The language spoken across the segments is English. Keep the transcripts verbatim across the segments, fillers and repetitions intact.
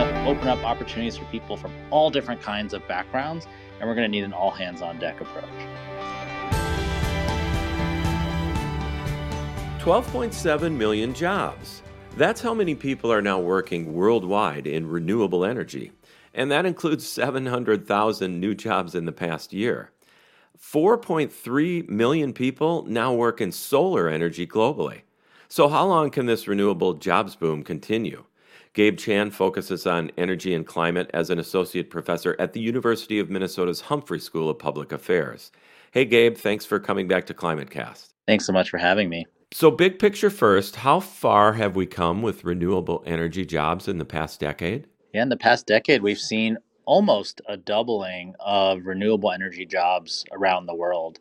up, open up opportunities for people from all different kinds of backgrounds, and we're going to need an all-hands-on-deck approach. twelve point seven million jobs. That's how many people are now working worldwide in renewable energy, and that includes seven hundred thousand new jobs in the past year. four point three million people now work in solar energy globally. So how long can this renewable jobs boom continue? Gabe Chan focuses on energy and climate as an associate professor at the University of Minnesota's Humphrey School of Public Affairs. Hey, Gabe, thanks for coming back to ClimateCast. Thanks so much for having me. So big picture first, how far have we come with renewable energy jobs in the past decade? Yeah, in the past decade, we've seen almost a doubling of renewable energy jobs around the world.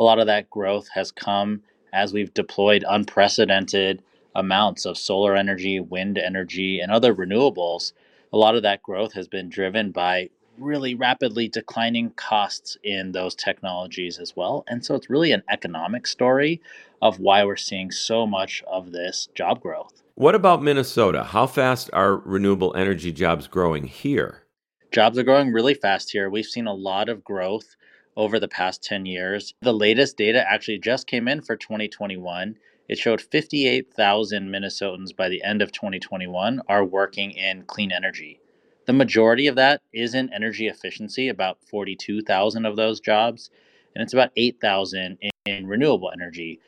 A lot of that growth has come as we've deployed unprecedented amounts of solar energy, wind energy, and other renewables. A lot of that growth has been driven by really rapidly declining costs in those technologies as well. And so it's really an economic story of why we're seeing so much of this job growth. What about Minnesota? How fast are renewable energy jobs growing here? Jobs are growing really fast here. We've seen a lot of growth over the past ten years. The latest data actually just came in for twenty twenty-one. It showed fifty-eight thousand Minnesotans by the end of twenty twenty-one are working in clean energy. The majority of that is in energy efficiency, about forty-two thousand of those jobs, and it's about eight thousand in, in renewable energy,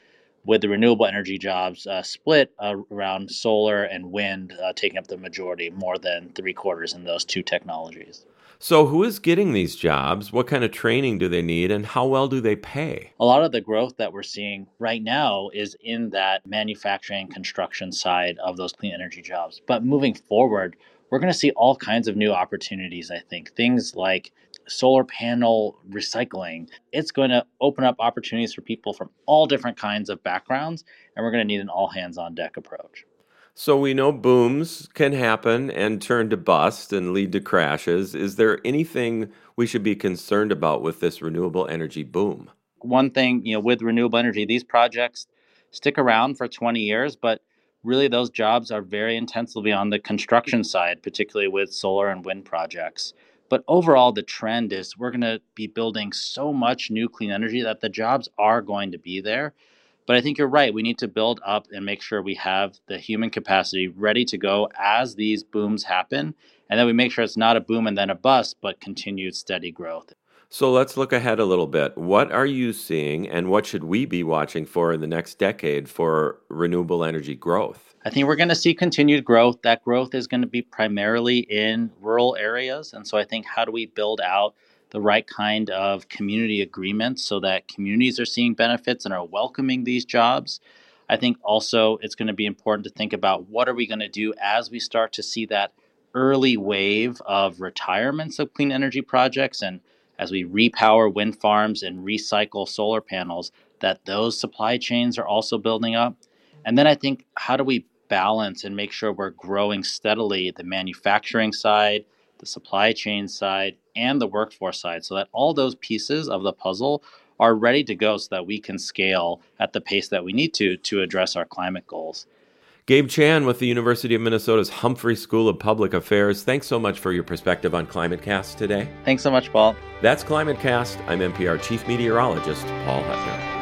with the renewable energy jobs uh, split uh, around solar and wind, uh, taking up the majority, more than three quarters in those two technologies. So who is getting these jobs? What kind of training do they need, and how well do they pay? A lot of the growth that we're seeing right now is in that manufacturing construction side of those clean energy jobs. But moving forward, we're going to see all kinds of new opportunities, I think. Things like solar panel recycling. It's going to open up opportunities for people from all different kinds of backgrounds, and we're going to need an all-hands-on-deck approach. So we know booms can happen and turn to bust and lead to crashes. Is there anything we should be concerned about with this renewable energy boom? One thing, you know, with renewable energy, these projects stick around for twenty years, but really those jobs are very intensively on the construction side, particularly with solar and wind projects. But overall, the trend is we're going to be building so much new clean energy that the jobs are going to be there. But I think you're right. We need to build up and make sure we have the human capacity ready to go as these booms happen. And then we make sure it's not a boom and then a bust, but continued steady growth. So let's look ahead a little bit. What are you seeing and what should we be watching for in the next decade for renewable energy growth? I think we're going to see continued growth. That growth is going to be primarily in rural areas. And so I think, how do we build out the right kind of community agreements so that communities are seeing benefits and are welcoming these jobs? I think also it's going to be important to think about what are we going to do as we start to see that early wave of retirements of clean energy projects, and as we repower wind farms and recycle solar panels, that those supply chains are also building up. And then I think, how do we balance and make sure we're growing steadily the manufacturing side, the supply chain side, and the workforce side, so that all those pieces of the puzzle are ready to go so that we can scale at the pace that we need to to address our climate goals. Gabe Chan with the University of Minnesota's Humphrey School of Public Affairs, thanks so much for your perspective on ClimateCast today. Thanks so much, Paul. That's ClimateCast. I'm N P R Chief Meteorologist Paul Hutner.